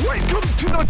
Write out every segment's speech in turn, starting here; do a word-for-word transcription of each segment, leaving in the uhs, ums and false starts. Welcome to the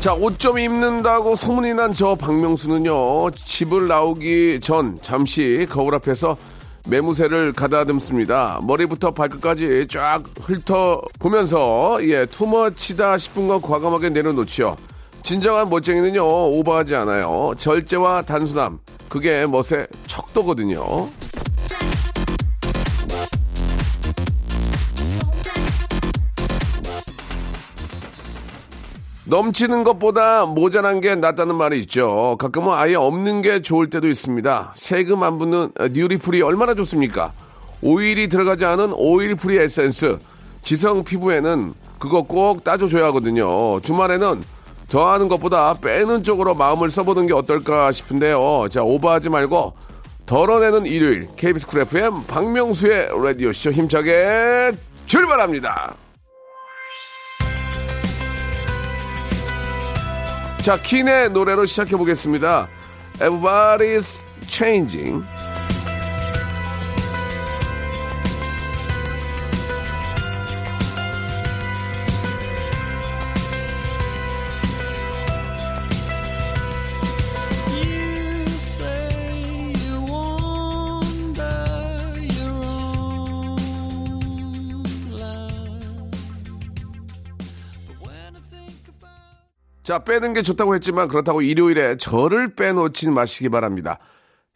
자, 옷 좀 입는다고 소문이 난 저 박명수는요, 집을 나오기 전 잠시 거울 앞에서 매무새를 가다듬습니다. 머리부터 발끝까지 쫙 훑어보면서 예, 투머치다 싶은 건 과감하게 내려놓지요. 진정한 멋쟁이는요, 오버하지 않아요. 절제와 단순함, 그게 멋의 척도거든요. 넘치는 것보다 모자란 게 낫다는 말이 있죠. 가끔은 아예 없는 게 좋을 때도 있습니다. 세금 안 붙는 뉴리풀이 얼마나 좋습니까? 오일이 들어가지 않은 오일프리 에센스. 지성 피부에는 그거 꼭 따줘줘야 하거든요. 주말에는 더하는 것보다 빼는 쪽으로 마음을 써보는 게 어떨까 싶은데요. 자, 오버하지 말고 덜어내는 일요일. 케이비에스쿨 에프엠 박명수의 라디오쇼 힘차게 출발합니다. 자, 킨의 노래로 시작해보겠습니다. Everybody's Changing. 자, 빼는 게 좋다고 했지만 그렇다고 일요일에 저를 빼놓지 마시기 바랍니다.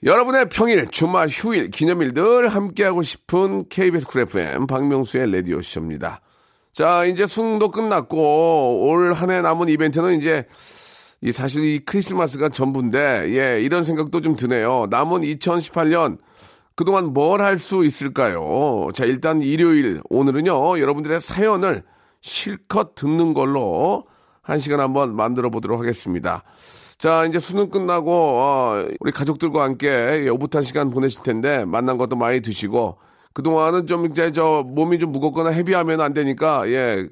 여러분의 평일, 주말, 휴일, 기념일 늘 함께하고 싶은 케이비에스 쿨 에프엠 박명수의 라디오쇼입니다. 자, 이제 수능도 끝났고 올 한 해 남은 이벤트는 이제 이 사실 이 크리스마스가 전부인데 예, 이런 생각도 좀 드네요. 남은 이천십팔 년 그동안 뭘 할 수 있을까요? 자, 일단 일요일 오늘은요, 여러분들의 사연을 실컷 듣는 걸로 한 시간 한번 만들어 보도록 하겠습니다. 자, 이제 수능 끝나고 어, 우리 가족들과 함께 오붓한 시간 보내실 텐데 만난 것도 많이 드시고 그동안은 좀 이제 저 몸이 좀 무겁거나 헤비하면 안 되니까 예,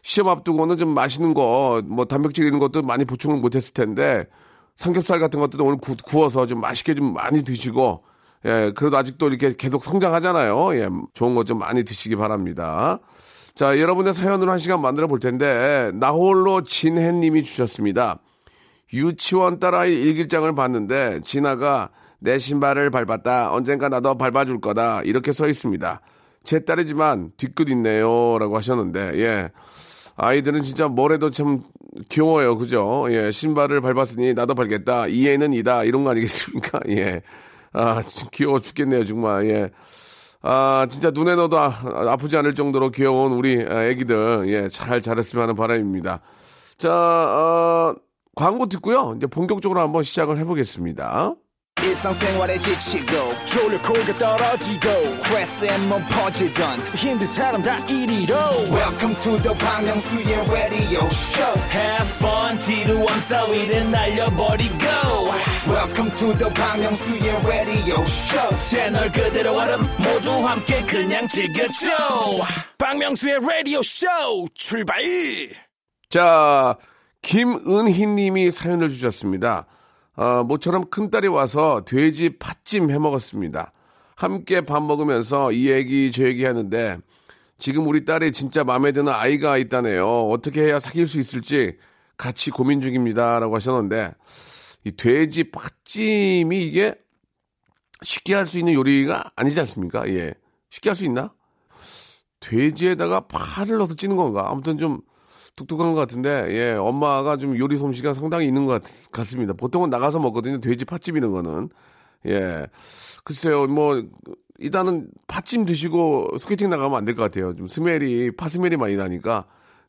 시험 앞두고는 좀 맛있는 거 뭐 단백질 이런 것도 많이 보충을 못했을 텐데 삼겹살 같은 것도 오늘 구, 구워서 좀 맛있게 좀 많이 드시고 예, 그래도 아직도 이렇게 계속 성장하잖아요. 예, 좋은 거 좀 많이 드시기 바랍니다. 자, 여러분의 사연으로 한 시간 만들어 볼 텐데 나홀로 진혜님이 주셨습니다. 유치원 딸아이 일기장을 봤는데 진아가 내 신발을 밟았다, 언젠가 나도 밟아줄 거다 이렇게 써 있습니다. 제 딸이지만 뒤끝 있네요 라고 하셨는데 예, 아이들은 진짜 뭘 해도 참 귀여워요. 그죠? 예, 신발을 밟았으니 나도 밟겠다, 이해는 이다 이런 거 아니겠습니까? 예, 아 귀여워 죽겠네요 정말. 예, 아, 진짜 눈에 넣어도 아, 아프지 않을 정도로 귀여운 우리 애기들, 예, 잘 자랐으면 하는 바람입니다. 자, 어, 광고 듣고요. 이제 본격적으로 한번 시작을 해보겠습니다. 일상생활에 지치고, 졸려 코가 떨어지고, 스트레스에 몸 퍼지던, 힘든 사람 다 이리로. Welcome to the 박명수의 radio show. Have fun, 지루한 따위를 날려버리고. Welcome to the 박명수의 radio show. 채널 그대로 와름 모두 함께 그냥 즐겨줘. 박명수의 radio show, 출발! 자, 김은희 님이 사연을 주셨습니다. 어, 모처럼 큰딸이 와서 돼지 팥찜 해먹었습니다. 함께 밥 먹으면서 이 얘기 저 얘기 하는데 지금 우리 딸이 진짜 마음에 드는 아이가 있다네요. 어떻게 해야 사귈 수 있을지 같이 고민 중입니다 라고 하셨는데, 이 돼지 팥찜이 이게 쉽게 할 수 있는 요리가 아니지 않습니까? 예, 쉽게 할 수 있나? 돼지에다가 파를 넣어서 찌는 건가? 아무튼 좀 독특한 것 같은데 예, 엄마가 좀 요리 솜씨가 상당히 있는 것 같, 같습니다. 보통은 나가서 먹거든요, 돼지 팥찜 이런 거는. 예, 글쎄요, 뭐 일단은 팥찜 드시고 소개팅 나가면 안 될 것 같아요. 좀 스멜이 파 스멜이 많이 나니까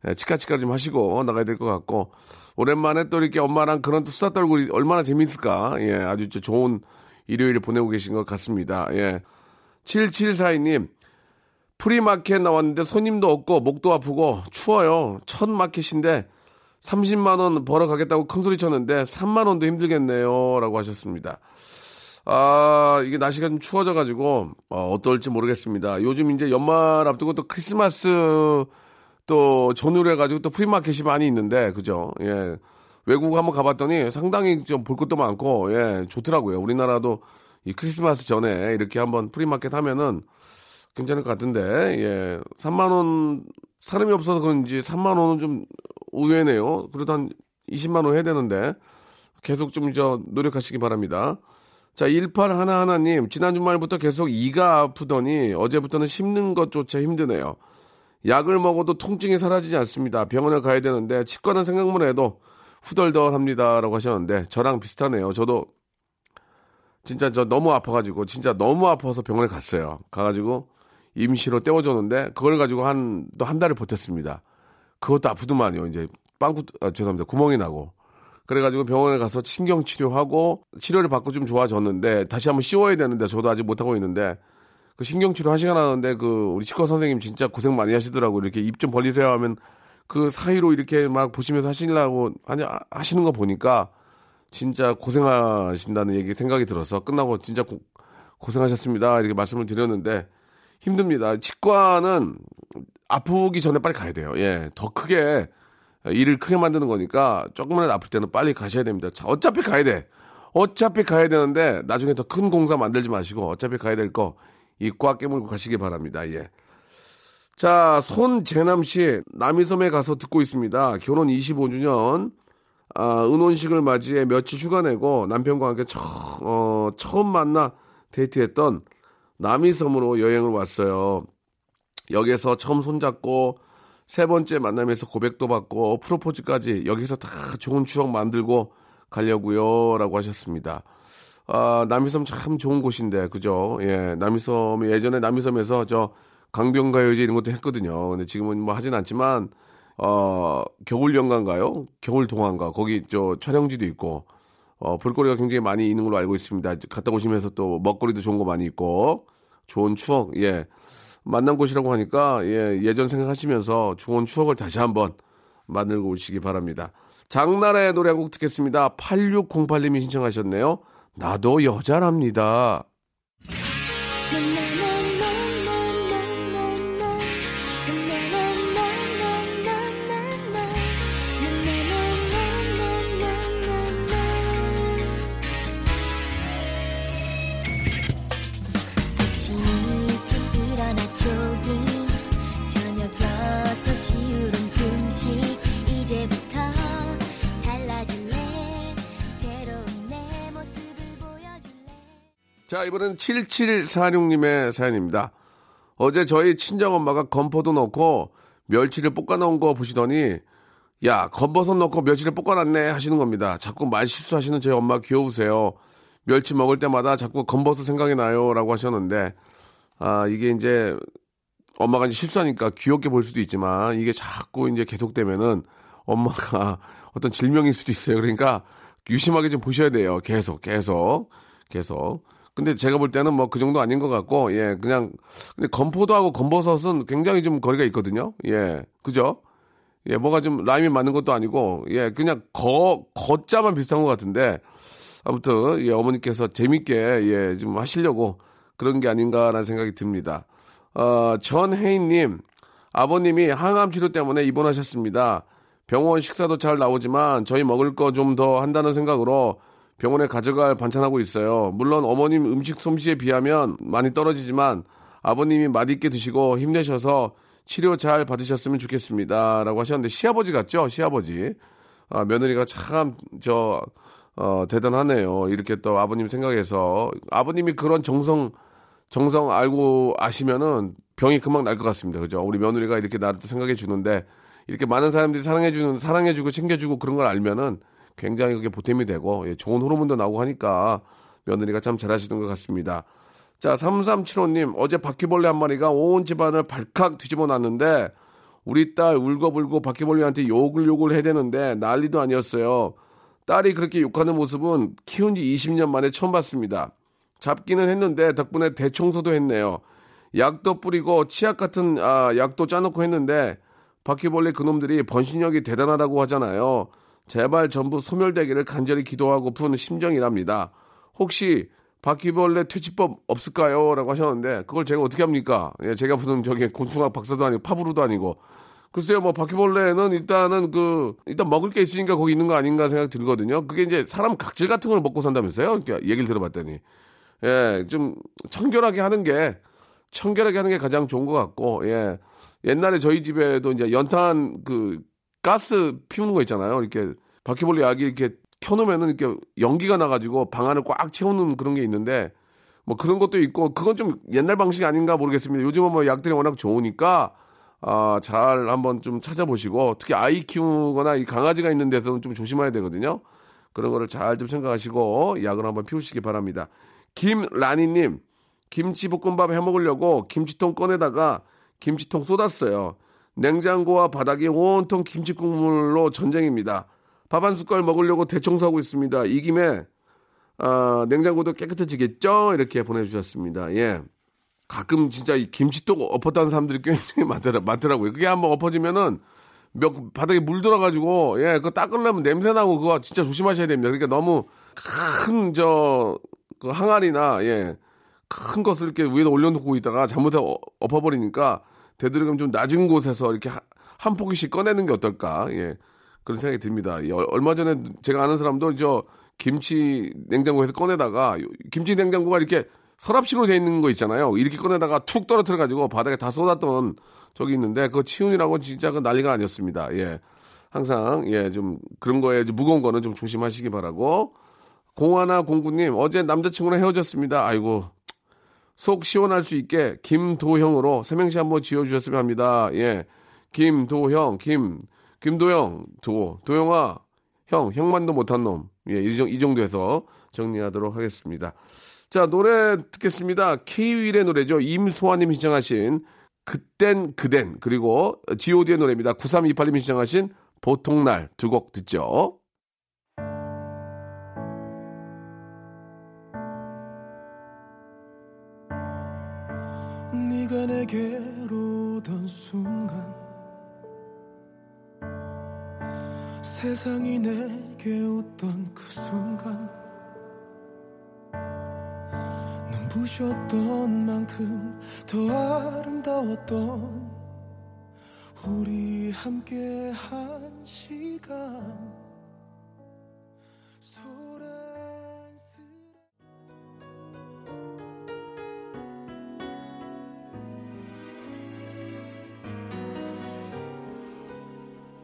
예, 치카치카 좀 하시고 나가야 될 것 같고, 오랜만에 또 이렇게 엄마랑 그런 또 수다 떨고 얼마나 재밌을까. 예, 아주 좋은 일요일 보내고 계신 것 같습니다. 예, 칠칠사이 님. 프리마켓 나왔는데 손님도 없고 목도 아프고 추워요. 첫 마켓인데 삼십만 원 벌어가겠다고 큰소리 쳤는데 삼만 원도 힘들겠네요 라고 하셨습니다. 아, 이게 날씨가 좀 추워져가지고 어, 어떨지 모르겠습니다. 요즘 이제 연말 앞두고 또 크리스마스 또 전후로 해가지고 또 프리마켓이 많이 있는데, 그죠? 예. 외국 한번 가봤더니 상당히 좀 볼 것도 많고, 예, 좋더라고요. 우리나라도 이 크리스마스 전에 이렇게 한번 프리마켓 하면은 괜찮을 것 같은데, 예. 삼만 원, 사람이 없어서 그런지 삼만 원은 좀 의외네요. 그래도 한 이십만 원 해야 되는데, 계속 좀 저 노력하시기 바랍니다. 자, 일팔일일님, 지난 주말부터 계속 이가 아프더니 어제부터는 씹는 것조차 힘드네요. 약을 먹어도 통증이 사라지지 않습니다. 병원에 가야 되는데 치과는 생각만 해도 후덜덜합니다 라고 하셨는데, 저랑 비슷하네요. 저도 진짜 저 너무 아파가지고 진짜 너무 아파서 병원에 갔어요. 가가지고 임시로 떼워줬는데 그걸 가지고 한 또 한 달을 버텼습니다. 그것도 아프더만요. 이제 빵꾸, 아, 죄송합니다. 구멍이 나고. 그래가지고 병원에 가서 신경치료하고 치료를 받고 좀 좋아졌는데 다시 한번 씌워야 되는데 저도 아직 못하고 있는데, 그 신경치료 한 시간 하는데 그 우리 치과 선생님 진짜 고생 많이 하시더라고요. 이렇게 입 좀 벌리세요 하면 그 사이로 이렇게 막 보시면서 하시려고 하시는 거 보니까 진짜 고생하신다는 얘기 생각이 들어서 끝나고 진짜 고, 고생하셨습니다 이렇게 말씀을 드렸는데 힘듭니다. 치과는 아프기 전에 빨리 가야 돼요. 예, 더 크게 일을 크게 만드는 거니까 조금만 아플 때는 빨리 가셔야 됩니다. 어차피 가야 돼. 어차피 가야 되는데 나중에 더 큰 공사 만들지 마시고 어차피 가야 될 거 이 꽉 깨물고 가시기 바랍니다. 예. 자, 손재남 씨, 남이섬에 가서 듣고 있습니다. 결혼 이십오 주년, 아, 은혼식을 맞이해 며칠 휴가 내고 남편과 함께 처, 어, 처음 만나 데이트했던 남이섬으로 여행을 왔어요. 여기서 처음 손잡고 세 번째 만남에서 고백도 받고 프로포즈까지 여기서 다 좋은 추억 만들고 가려고요 라고 하셨습니다. 아, 남이섬 참 좋은 곳인데, 그죠? 예, 남이섬, 예전에 남이섬에서 저 강변가요제 이런 것도 했거든요. 근데 지금은 뭐 하진 않지만, 어, 겨울연가인가요? 겨울동화인가? 거기 저 촬영지도 있고, 어, 볼거리가 굉장히 많이 있는 걸로 알고 있습니다. 갔다 오시면서 또 먹거리도 좋은 거 많이 있고, 좋은 추억, 예. 만난 곳이라고 하니까, 예, 예전 생각하시면서 좋은 추억을 다시 한번 만들고 오시기 바랍니다. 장나라의 노래 한 곡 듣겠습니다. 팔육공팔님이 신청하셨네요. 나도 여자랍니다. 자, 이번엔 칠칠사육님의 사연입니다. 어제 저희 친정엄마가 건포도 넣고 멸치를 볶아 넣은 거 보시더니 야, 건버섯 넣고 멸치를 볶아 놨네 하시는 겁니다. 자꾸 말 실수하시는 저희 엄마 귀여우세요. 멸치 먹을 때마다 자꾸 건버섯 생각이 나요 라고 하셨는데, 아, 이게 이제 엄마가 이제 실수하니까 귀엽게 볼 수도 있지만 이게 자꾸 이제 계속되면은 엄마가 어떤 질명일 수도 있어요. 그러니까 유심하게 좀 보셔야 돼요. 계속 계속 계속. 근데 제가 볼 때는 뭐 그 정도 아닌 것 같고, 예, 그냥, 근데 건포도하고 건버섯은 굉장히 좀 거리가 있거든요. 예, 그죠? 예, 뭐가 좀 라임이 맞는 것도 아니고, 예, 그냥 거, 거자만 비슷한 것 같은데, 아무튼, 예, 어머니께서 재밌게, 예, 좀 하시려고 그런 게 아닌가라는 생각이 듭니다. 어, 전혜인님, 아버님이 항암 치료 때문에 입원하셨습니다. 병원 식사도 잘 나오지만, 저희 먹을 거 좀 더 한다는 생각으로, 병원에 가져갈 반찬하고 있어요. 물론 어머님 음식 솜씨에 비하면 많이 떨어지지만 아버님이 맛있게 드시고 힘내셔서 치료 잘 받으셨으면 좋겠습니다 라고 하셨는데, 시아버지 같죠? 시아버지. 아, 며느리가 참 저 어, 대단하네요. 이렇게 또 아버님 생각해서, 아버님이 그런 정성 정성 알고 아시면은 병이 금방 날 것 같습니다. 그죠? 우리 며느리가 이렇게 나를 또 생각해 주는데, 이렇게 많은 사람들이 사랑해 주는 사랑해 주고 챙겨 주고 그런 걸 알면은 굉장히 그게 보탬이 되고, 예, 좋은 호르몬도 나오고 하니까 며느리가 참 잘하시는 것 같습니다. 자, 삼삼칠오님, 어제 바퀴벌레 한 마리가 온 집안을 발칵 뒤집어 놨는데 우리 딸 울고불고 바퀴벌레한테 욕을 욕을 해대는데 난리도 아니었어요. 딸이 그렇게 욕하는 모습은 키운 지 이십 년 만에 처음 봤습니다. 잡기는 했는데 덕분에 대청소도 했네요. 약도 뿌리고 치약 같은, 아, 약도 짜놓고 했는데 바퀴벌레 그놈들이 번식력이 대단하다고 하잖아요. 제발 전부 소멸되기를 간절히 기도하고픈 심정이랍니다. 혹시 바퀴벌레 퇴치법 없을까요? 라고 하셨는데 그걸 제가 어떻게 합니까? 예, 제가 무슨 저기 곤충학 박사도 아니고 파브로도 아니고. 글쎄요, 뭐 바퀴벌레는 일단은 그 일단 먹을 게 있으니까 거기 있는 거 아닌가 생각 들거든요. 그게 이제 사람 각질 같은 걸 먹고 산다면서요? 이렇게 얘기를 들어봤더니 예, 좀 청결하게 하는 게 청결하게 하는 게 가장 좋은 것 같고, 예, 옛날에 저희 집에도 이제 연탄 그 가스 피우는 거 있잖아요. 이렇게 바퀴벌레 약이 이렇게 켜놓으면은 이렇게 연기가 나가지고 방 안을 꽉 채우는 그런 게 있는데 뭐 그런 것도 있고 그건 좀 옛날 방식 아닌가 모르겠습니다. 요즘은 뭐 약들이 워낙 좋으니까. 아, 잘 한번 좀 찾아보시고 특히 아이 키우거나 이 강아지가 있는 데서는 좀 조심해야 되거든요. 그런 거를 잘 좀 생각하시고 약을 한번 피우시기 바랍니다. 김라니님, 김치볶음밥 해먹으려고 김치통 꺼내다가 김치통 쏟았어요. 냉장고와 바닥이 온통 김치 국물로 전쟁입니다. 밥 한 숟갈 먹으려고 대청소하고 있습니다. 이 김에 아, 냉장고도 깨끗해지겠죠? 이렇게 보내주셨습니다. 예. 가끔 진짜 이 김치통 엎었다는 사람들이 굉장히 많더라, 많더라고요. 그게 한번 엎어지면은 몇, 바닥에 물 들어가지고, 예, 그거 닦으려면 냄새나고 그거 진짜 조심하셔야 됩니다. 그러니까 너무 큰, 저, 그 항아리나, 예, 큰 것을 이렇게 위에다 올려놓고 있다가 잘못해 엎어버리니까 되도록이면 좀 낮은 곳에서 이렇게 한, 한 포기씩 꺼내는 게 어떨까, 예, 그런 생각이 듭니다. 예, 얼마 전에 제가 아는 사람도 저 김치 냉장고에서 꺼내다가 김치 냉장고가 이렇게 서랍식으로 되어 있는 거 있잖아요. 이렇게 꺼내다가 툭 떨어뜨려가지고 바닥에 다 쏟았던 적이 있는데 그거 치운이라고 진짜 그 난리가 아니었습니다. 예. 항상, 예, 좀 그런 거에 좀 무거운 거는 좀 조심하시기 바라고. 공하나공구님, 어제 남자친구랑 헤어졌습니다. 아이고. 속 시원할 수 있게 김도형으로 삼행시 한번 지어주셨으면 합니다. 예. 김도형, 김, 김도형, 도, 도형아, 형, 형만도 못한 놈. 예, 이 정도에서 정리하도록 하겠습니다. 자, 노래 듣겠습니다. K-윌의 노래죠. 임소아님이 시청하신 그땐 그댄, 그리고 지 오 디의 노래입니다. 구삼이팔님이 시청하신 보통날 두 곡 듣죠. 네가 내게로 오던 순간 세상이 내게 웃던 그 순간 부셨던 만큼 더 아름다웠던 우리 함께 한 시간 소란스레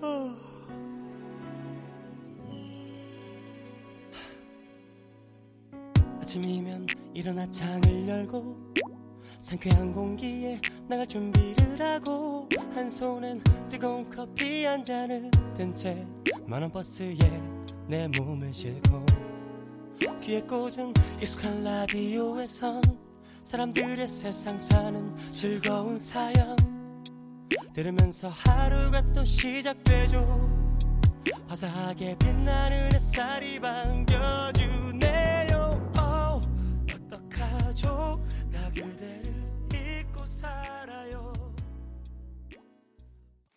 어. 아침이면 일어나 창을 열고 상쾌한 공기에 나갈 준비를 하고 한 손엔 뜨거운 커피 한 잔을 든 채 만원 버스에 내 몸을 싣고 귀에 꽂은 익숙한 라디오에선 사람들의 세상 사는 즐거운 사연 들으면서 하루가 또 시작되죠. 화사하게 빛나는 햇살이 반겨주네.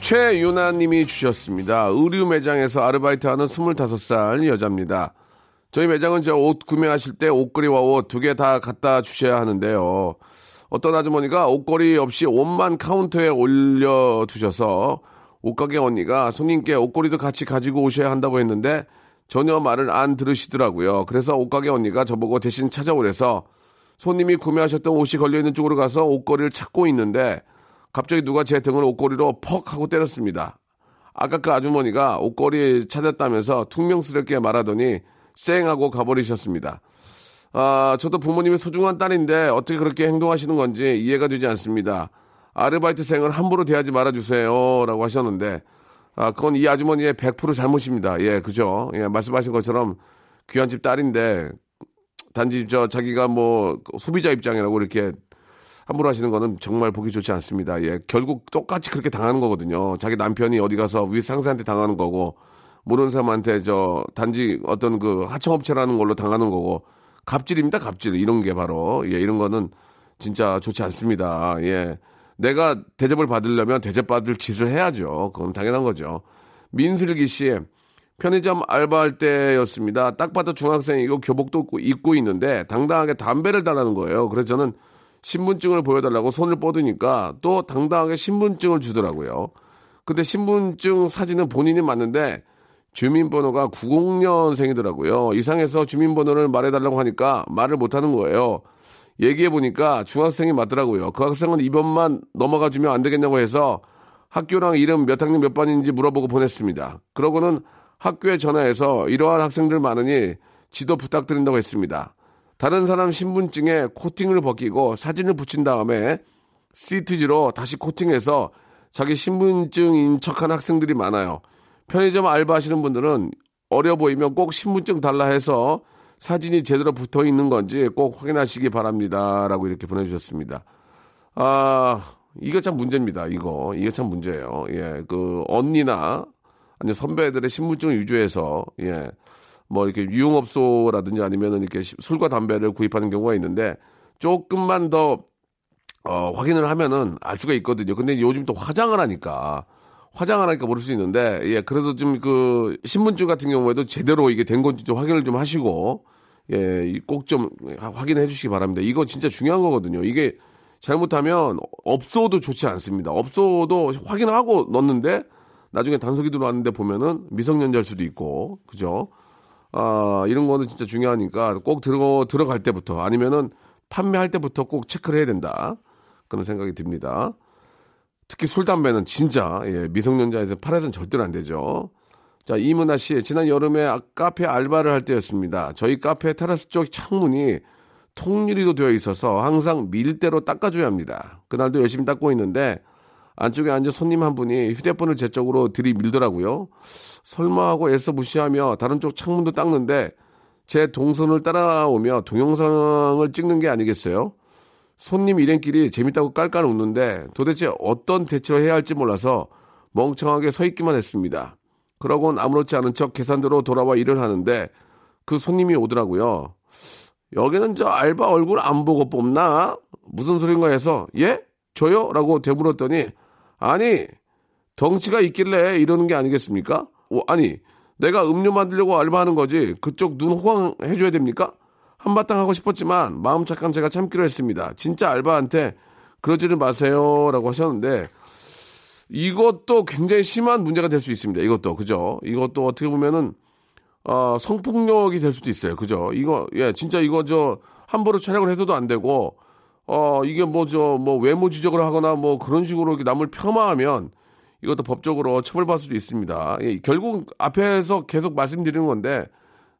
최유나님이 주셨습니다. 의류 매장에서 아르바이트하는 스물다섯 살 여자입니다. 저희 매장은 저 옷 구매하실 때 옷걸이와 옷 두 개 다 갖다 주셔야 하는데요. 어떤 아주머니가 옷걸이 없이 옷만 카운터에 올려두셔서 옷가게 언니가 손님께 옷걸이도 같이 가지고 오셔야 한다고 했는데 전혀 말을 안 들으시더라고요. 그래서 옷가게 언니가 저보고 대신 찾아오래서 손님이 구매하셨던 옷이 걸려있는 쪽으로 가서 옷걸이를 찾고 있는데 갑자기 누가 제 등을 옷걸이로 퍽 하고 때렸습니다. 아까 그 아주머니가 옷걸이 찾았다면서 퉁명스럽게 말하더니 쌩 하고 가버리셨습니다. 아, 저도 부모님이 소중한 딸인데 어떻게 그렇게 행동하시는 건지 이해가 되지 않습니다. 아르바이트생을 함부로 대하지 말아주세요. 라고 하셨는데, 아, 그건 이 아주머니의 백 퍼센트 잘못입니다. 예, 그죠. 예, 말씀하신 것처럼 귀한 집 딸인데, 단지 저 자기가 뭐 소비자 입장이라고 이렇게 함부로 하시는 거는 정말 보기 좋지 않습니다. 예, 결국 똑같이 그렇게 당하는 거거든요. 자기 남편이 어디 가서 위 상사한테 당하는 거고, 모르는 사람한테 저 단지 어떤 그 하청업체라는 걸로 당하는 거고, 갑질입니다, 갑질. 이런 게 바로, 예, 이런 거는 진짜 좋지 않습니다. 예. 내가 대접을 받으려면 대접받을 짓을 해야죠. 그건 당연한 거죠. 민슬기 씨, 편의점 알바할 때였습니다. 딱 봐도 중학생이고 교복도 입고 있는데 당당하게 담배를 달라는 거예요. 그래서 저는 신분증을 보여달라고 손을 뻗으니까 또 당당하게 신분증을 주더라고요. 근데 신분증 사진은 본인이 맞는데 주민번호가 구십 년생이더라고요. 이상해서 주민번호를 말해달라고 하니까 말을 못하는 거예요. 얘기해보니까 중학생이 맞더라고요. 그 학생은 이번만 넘어가주면 안 되겠냐고 해서 학교랑 이름 몇 학년 몇 반인지 물어보고 보냈습니다. 그러고는 학교에 전화해서 이러한 학생들 많으니 지도 부탁드린다고 했습니다. 다른 사람 신분증에 코팅을 벗기고 사진을 붙인 다음에 시트지로 다시 코팅해서 자기 신분증인 척한 학생들이 많아요. 편의점 알바하시는 분들은 어려 보이면 꼭 신분증 달라 해서 사진이 제대로 붙어 있는 건지 꼭 확인하시기 바랍니다. 라고 이렇게 보내주셨습니다. 아, 이거 참 문제입니다. 이거. 이게 참 문제예요. 예. 그, 언니나, 아니, 선배들의 신분증을 유주해서, 예. 뭐, 이렇게 유흥업소라든지 아니면은 이렇게 술과 담배를 구입하는 경우가 있는데 조금만 더, 어, 확인을 하면은 알 수가 있거든요. 근데 요즘 또 화장을 하니까. 화장을 하니까 모를 수 있는데, 예, 그래도 좀 그, 신분증 같은 경우에도 제대로 이게 된 건지 좀 확인을 좀 하시고, 예, 꼭 좀 확인해 주시기 바랍니다. 이거 진짜 중요한 거거든요. 이게 잘못하면 업소도 좋지 않습니다. 업소도 확인하고 넣는데, 나중에 단속이 들어왔는데 보면은 미성년자일 수도 있고, 그죠? 아, 이런 거는 진짜 중요하니까 꼭 들어, 들어갈 때부터, 아니면은 판매할 때부터 꼭 체크를 해야 된다. 그런 생각이 듭니다. 특히 술, 담배는 진짜, 예, 미성년자에서 팔아서는 절대로 안 되죠. 자, 이문아 씨, 지난 여름에 카페 알바를 할 때였습니다. 저희 카페 테라스 쪽 창문이 통유리로 되어 있어서 항상 밀대로 닦아줘야 합니다. 그날도 열심히 닦고 있는데 안쪽에 앉은 손님 한 분이 휴대폰을 제 쪽으로 들이밀더라고요. 설마 하고 애써 무시하며 다른 쪽 창문도 닦는데 제 동선을 따라오며 동영상을 찍는 게 아니겠어요? 손님 일행끼리 재밌다고 깔깔 웃는데 도대체 어떤 대처를 해야 할지 몰라서 멍청하게 서 있기만 했습니다. 그러곤 아무렇지 않은 척 계산대로 돌아와 일을 하는데 그 손님이 오더라고요. 여기는 저 알바 얼굴 안 보고 뽑나? 무슨 소린가 해서 예? 저요? 라고 되물었더니 아니 덩치가 있길래 이러는 게 아니겠습니까? 오, 아니 내가 음료 만들려고 알바하는 거지 그쪽 눈 호강해줘야 됩니까? 한바탕 하고 싶었지만 마음 착한 제가 참기로 했습니다. 진짜 알바한테 그러지를 마세요. 라고 하셨는데 이것도 굉장히 심한 문제가 될 수 있습니다. 이것도. 그죠? 이것도 어떻게 보면은 어, 성폭력이 될 수도 있어요. 그죠? 이거 예, 진짜 이거 저 함부로 촬영을 해서도 안 되고 어, 이게 뭐 저 뭐 외모 지적을 하거나 뭐 그런 식으로 이렇게 남을 폄하하면 이것도 법적으로 처벌받을 수도 있습니다. 예, 결국 앞에서 계속 말씀드리는 건데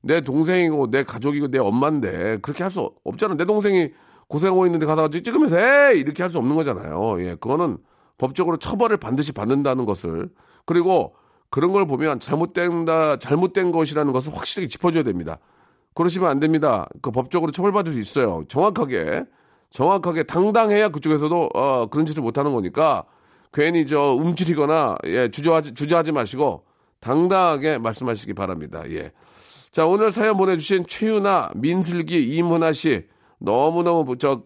내 동생이고 내 가족이고 내 엄마인데 그렇게 할 수 없잖아. 내 동생이 고생하고 있는데 가다가 찍으면서 에이 이렇게 할 수 없는 거잖아요. 예, 그거는 법적으로 처벌을 반드시 받는다는 것을 그리고 그런 걸 보면 잘못된다 잘못된 것이라는 것을 확실하게 짚어줘야 됩니다. 그러시면 안 됩니다. 그 법적으로 처벌받을 수 있어요. 정확하게 정확하게 당당해야 그쪽에서도 어, 그런 짓을 못하는 거니까 괜히 저 움츠리거나 예, 주저하지 주저하지 마시고 당당하게 말씀하시기 바랍니다. 예. 자, 오늘 사연 보내주신 최유나, 민슬기, 이문하 씨, 너무너무 저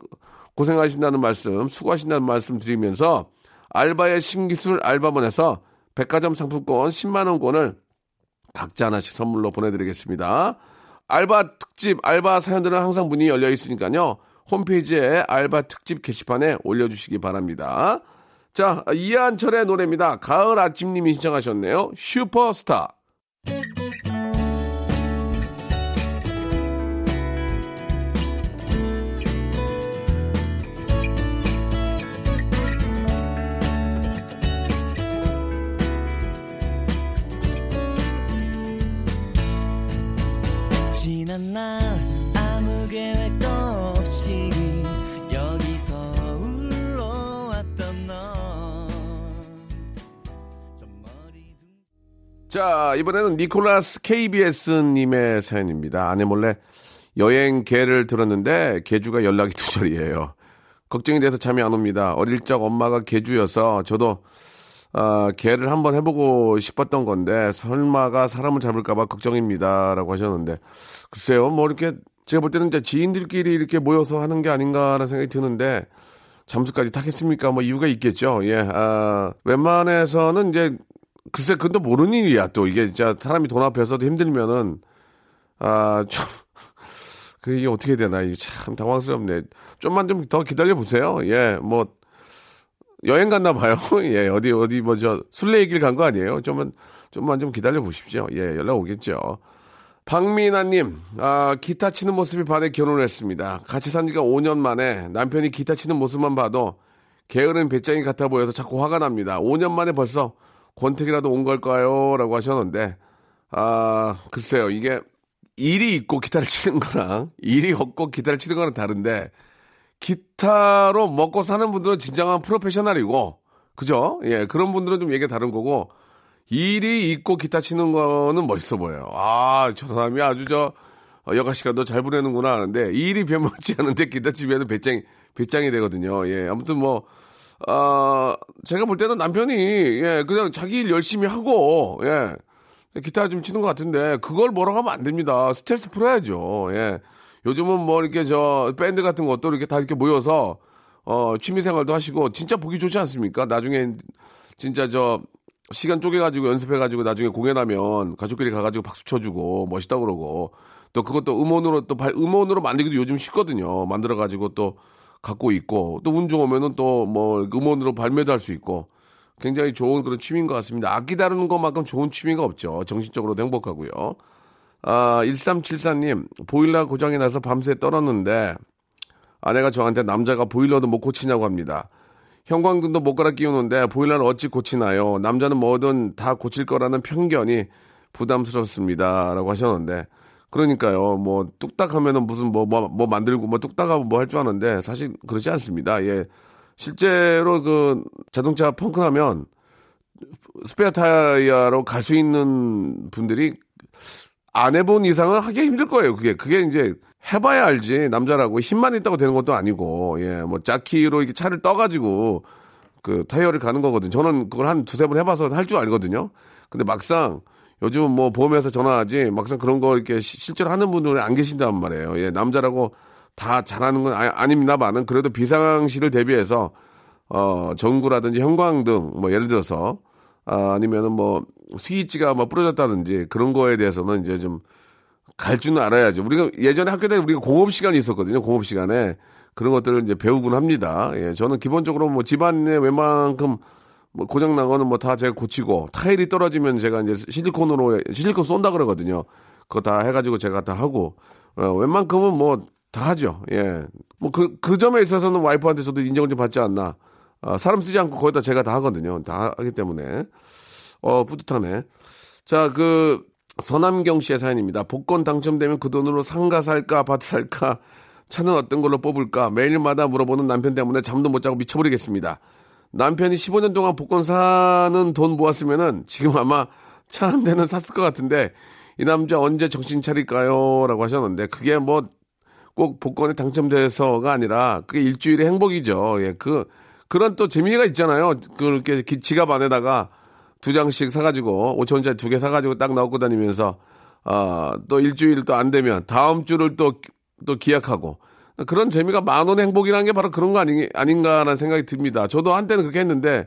고생하신다는 말씀, 수고하신다는 말씀 드리면서 알바의 신기술 알바몬에서 백화점 상품권 십만 원권을 각자 하나씩 선물로 보내드리겠습니다. 알바 특집, 알바 사연들은 항상 문이 열려 있으니까요. 홈페이지에 알바 특집 게시판에 올려주시기 바랍니다. 자, 이한철의 노래입니다. 가을 아침님이 신청하셨네요. 슈퍼스타. 지난 날 아무 계획 자, 이번에는 니콜라스 케이비에스님의 사연입니다. 아내 몰래 여행 계를 들었는데 계주가 연락이 두절이에요. 걱정이 돼서 잠이 안 옵니다. 어릴 적 엄마가 계주여서 저도 아, 계를 한번 해보고 싶었던 건데 설마가 사람을 잡을까 봐 걱정입니다. 라고 하셨는데 글쎄요. 뭐 이렇게 제가 볼 때는 이제 지인들끼리 이렇게 모여서 하는 게 아닌가라는 생각이 드는데 잠수까지 타겠습니까? 뭐 이유가 있겠죠. 예, 아, 웬만해서는 이제 글쎄 그것도 모르는 일이야. 또 이게 진짜 사람이 돈 앞에서도 힘들면은 아, 참 그게 어떻게 되나 이게 참 당황스럽네. 좀만 좀 더 기다려 보세요. 예, 뭐 여행 갔나 봐요. 예, 어디 어디 뭐 저 순례길 간 거 아니에요? 좀만 좀만 좀 기다려 보십시오. 예, 연락 오겠죠. 박미나님, 아, 기타 치는 모습이 반해 결혼을 했습니다. 같이 산 지가 오 년 만에 남편이 기타 치는 모습만 봐도 게으른 배짱이 같아 보여서 자꾸 화가 납니다. 오 년 만에 벌써 권태기라도 온 걸까요? 라고 하셨는데, 아, 글쎄요. 이게 일이 있고 기타를 치는 거랑 일이 없고 기타를 치는 거랑 다른데, 기타로 먹고 사는 분들은 진정한 프로페셔널이고, 그죠? 예, 그런 분들은 좀 얘기가 다른 거고, 일이 있고 기타 치는 거는 멋있어 보여요. 아, 저 사람이 아주 저 여가 시간도 잘 보내는구나 하는데 일이 변변치 않은데 기타 치면은 배짱이 배짱이 되거든요. 예, 아무튼 뭐 아, 제가 볼 때는 남편이 예 그냥 자기 일 열심히 하고 예 기타 좀 치는 것 같은데 그걸 뭐라고 하면 안 됩니다. 스트레스 풀어야죠. 예, 요즘은 뭐 이렇게 저 밴드 같은 것도 이렇게 다 이렇게 모여서 어 취미 생활도 하시고 진짜 보기 좋지 않습니까? 나중에 진짜 저 시간 쪼개가지고 연습해가지고 나중에 공연하면 가족끼리 가가지고 박수 쳐주고 멋있다고 그러고 또 그것도 음원으로 또 발, 음원으로 만들기도 요즘 쉽거든요. 만들어가지고 또 갖고 있고 또 운 좋으면은 또 뭐 음원으로 발매도 할 수 있고 굉장히 좋은 그런 취미인 것 같습니다. 악기 다루는 것만큼 좋은 취미가 없죠. 정신적으로도 행복하고요. 아, 일삼칠사님, 보일러 고장이 나서 밤새 떨었는데 아내가 저한테 남자가 보일러도 못 고치냐고 합니다. 형광등도 못 갈아 끼우는데 보일러는 어찌 고치나요? 남자는 뭐든 다 고칠 거라는 편견이 부담스럽습니다. 라고 하셨는데 그러니까요. 뭐 뚝딱 하면은 무슨 뭐 뭐 뭐 만들고 뭐 뚝딱 하면 뭐 할 줄 아는데 사실 그렇지 않습니다. 예. 실제로 그 자동차 펑크 나면 스페어 타이어로 갈 수 있는 분들이 안 해본 이상은 하기 힘들 거예요. 그게 그게 이제 해봐야 알지. 남자라고 힘만 있다고 되는 것도 아니고, 예, 뭐 자키로 이렇게 차를 떠가지고 그 타이어를 가는 거거든요. 저는 그걸 한 두세 번 해봐서 할 줄 알거든요. 근데 막상 요즘은 뭐 보험회사 전화하지 막상 그런 거 이렇게 시, 실제로 하는 분들이 안 계신단 말이에요. 예, 남자라고 다 잘하는 건 아, 아닙니다만은 그래도 비상시를 대비해서 어 전구라든지 형광등 뭐 예를 들어서 아, 아니면은 뭐 스위치가 뭐 부러졌다든지 그런 거에 대해서는 이제 좀 갈 줄은 알아야죠. 우리가 예전에 학교 다닐 때 우리가 공업 시간이 있었거든요. 공업 시간에 그런 것들을 이제 배우곤 합니다. 예, 저는 기본적으로 뭐 집안에 웬만큼 뭐 고장 난 거는 뭐 다 제가 고치고 타일이 떨어지면 제가 이제 실리콘으로 실리콘 쏜다 그러거든요. 그거 다 해가지고 제가 다 하고 어, 웬만큼은 뭐 다 하죠. 예, 뭐 그 그 점에 있어서는 와이프한테 저도 인정을 좀 받지 않나. 아, 사람 쓰지 않고 거의 다 제가 다 하거든요. 다 하기 때문에 어 뿌듯하네. 자, 그 서남경 씨의 사연입니다. 복권 당첨되면 그 돈으로 상가 살까 아파트 살까 차는 어떤 걸로 뽑을까 매일마다 물어보는 남편 때문에 잠도 못 자고 미쳐버리겠습니다. 남편이 십오 년 동안 복권 사는 돈 모았으면은 지금 아마 차 한 대는 샀을 것 같은데 이 남자 언제 정신 차릴까요? 라고 하셨는데 그게 뭐 꼭 복권에 당첨돼서가 아니라 그게 일주일의 행복이죠. 예, 그 그런 또 재미가 있잖아요. 그렇게 지갑 안에다가 두 장씩 사가지고 오천 원짜리 두 개 사가지고 딱 나오고 다니면서 어, 또 일주일 또 안 되면 다음 주를 또 또 기약하고 그런 재미가 만 원의 행복이라는 게 바로 그런 거 아니, 아닌가라는 생각이 듭니다. 저도 한때는 그렇게 했는데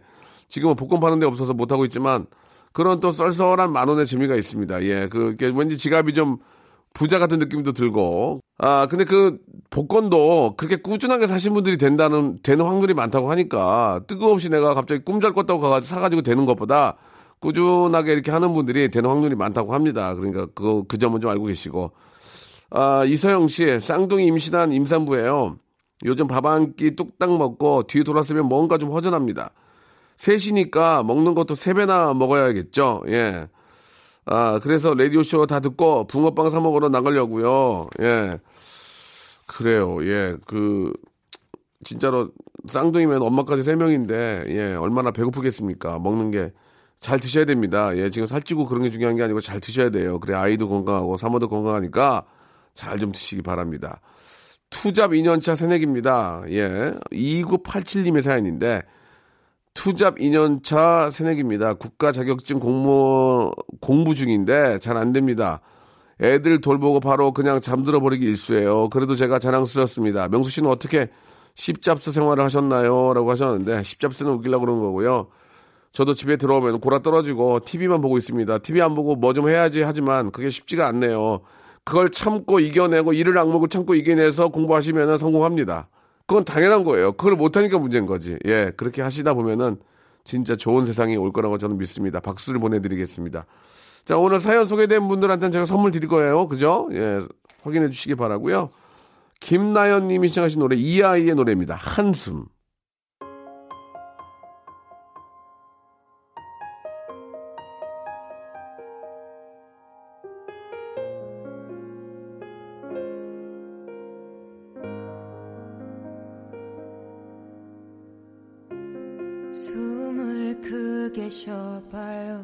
지금은 복권 파는 데 없어서 못 하고 있지만 그런 또 썰썰한 만 원의 재미가 있습니다. 예, 그 왠지 지갑이 좀 부자 같은 느낌도 들고 아 근데 그 복권도 그렇게 꾸준하게 사신 분들이 된다는 되는 확률이 많다고 하니까 뜨거없이 내가 갑자기 꿈잘 꿨다고 가가지고 사가지고 되는 것보다 꾸준하게 이렇게 하는 분들이 되는 확률이 많다고 합니다. 그러니까 그, 그 점은 좀 알고 계시고 아 이서영 씨 쌍둥이 임신한 임산부예요. 요즘 밥 한 끼 뚝딱 먹고 뒤에 돌았으면 뭔가 좀 허전합니다. 셋이니까 먹는 것도 세 배나 먹어야겠죠. 예. 아, 그래서 라디오쇼 다 듣고 붕어빵 사 먹으러 나가려고요. 예. 그래요. 예. 그, 진짜로 쌍둥이면 엄마까지 세 명인데, 예. 얼마나 배고프겠습니까? 먹는 게 잘 드셔야 됩니다. 예, 지금 살찌고 그런 게 중요한 게 아니고 잘 드셔야 돼요. 그래 아이도 건강하고 사모도 건강하니까 잘 좀 드시기 바랍니다. 투잡 이 년차 새내기입니다. 예, 이구팔칠님의 사연인데 투잡 이 년차 새내기입니다. 국가 자격증 공모, 공부 중인데 잘 안 됩니다. 애들 돌보고 바로 그냥 잠들어 버리기 일쑤예요. 그래도 제가 자랑스럽습니다. 명수 씨는 어떻게 십잡스 생활을 하셨나요? 라고 하셨는데 십잡스는 웃기려고 그런 거고요. 저도 집에 들어오면 고라 떨어지고 티비만 보고 있습니다. 티비 안 보고 뭐 좀 해야지 하지만 그게 쉽지가 않네요. 그걸 참고 이겨내고 이를 악물고 참고 이겨내서 공부하시면 성공합니다. 그건 당연한 거예요. 그걸 못하니까 문제인 거지. 예, 그렇게 하시다 보면은 진짜 좋은 세상이 올 거라고 저는 믿습니다. 박수를 보내드리겠습니다. 자, 오늘 사연 소개된 분들한테는 제가 선물 드릴 거예요. 그죠? 예, 확인해 주시기 바라고요. 김나연 님이 시청하신 노래 이아이의 노래입니다. 한숨. 숨을 크게 쉬어봐요.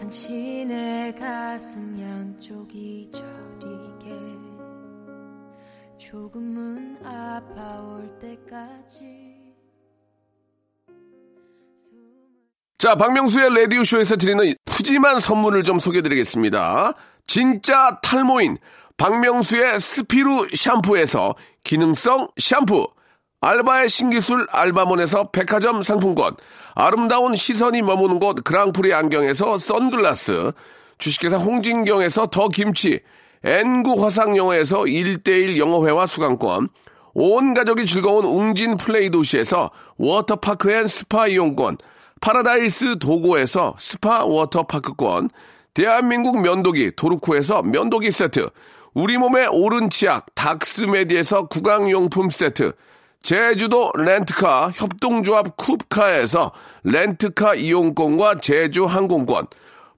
당신의 가슴 양쪽이 저리게 조금은 아파올 때까지. 자, 박명수의 라디오쇼에서 드리는 푸짐한 선물을 좀 소개해드리겠습니다. 진짜 탈모인 박명수의 스피루 샴푸에서 기능성 샴푸, 알바의 신기술 알바몬에서 백화점 상품권, 아름다운 시선이 머무는 곳 그랑프리 안경에서 선글라스, 주식회사 홍진경에서 더김치, 엔구 화상영어에서 일대일 영어회화 수강권, 온 가족이 즐거운 웅진플레이 도시에서 워터파크 앤 스파 이용권, 파라다이스 도고에서 스파 워터파크권, 대한민국 면도기 도루쿠에서 면도기 세트, 우리 몸의 오른 치약 닥스메디에서 구강용품 세트, 제주도 렌트카 협동조합 쿱카에서 렌트카 이용권과 제주 항공권,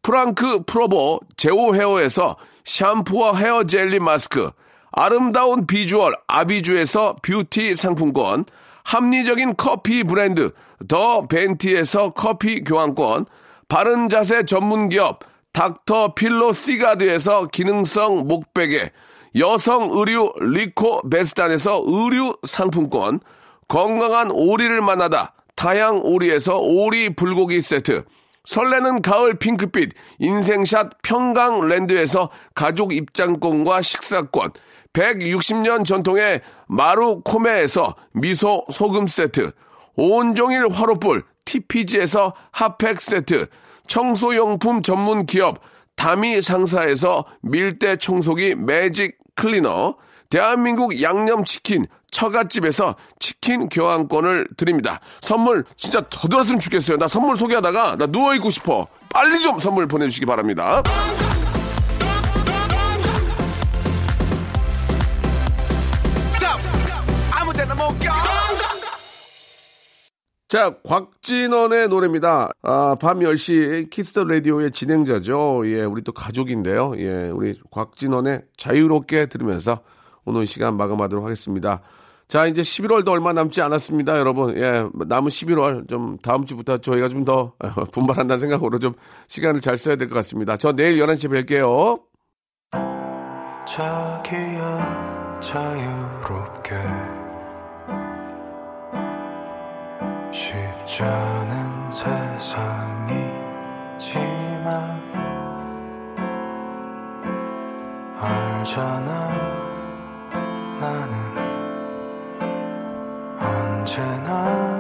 프랑크 프로보 제오 헤어에서 샴푸와 헤어 젤리 마스크, 아름다운 비주얼 아비주에서 뷰티 상품권, 합리적인 커피 브랜드 더 벤티에서 커피 교환권, 바른 자세 전문기업 닥터 필로 시가드에서 기능성 목베개, 여성 의류 리코 베스탄에서 의류 상품권, 건강한 오리를 만나다 다양 오리에서 오리 불고기 세트, 설레는 가을 핑크빛 인생샷 평강랜드에서 가족 입장권과 식사권, 백육십년 전통의 마루코메에서 미소 소금 세트, 온종일 화로불 티피지에서 핫팩 세트, 청소용품 전문 기업 다미 상사에서 밀대 청소기 매직 클리너, 대한민국 양념치킨 처갓집에서 치킨 교환권을 드립니다. 선물 진짜 더 들었으면 좋겠어요. 나 선물 소개하다가 나 누워있고 싶어. 빨리 좀 선물 보내주시기 바랍니다. 자, 곽진원의 노래입니다. 아, 밤 열 시 키스 더 라디오의 진행자죠. 예, 우리 또 가족인데요. 예, 우리 곽진원의 자유롭게 들으면서 오늘 시간 마감하도록 하겠습니다. 자, 이제 십일월도 얼마 남지 않았습니다, 여러분. 예, 남은 십일월 좀 다음 주부터 저희가 좀 더 분발한다는 생각으로 좀 시간을 잘 써야 될 것 같습니다. 저 내일 열한 시에 뵐게요. 자기야 자유롭게 쉽지 않은 세상이지만 알잖아 나는 언제나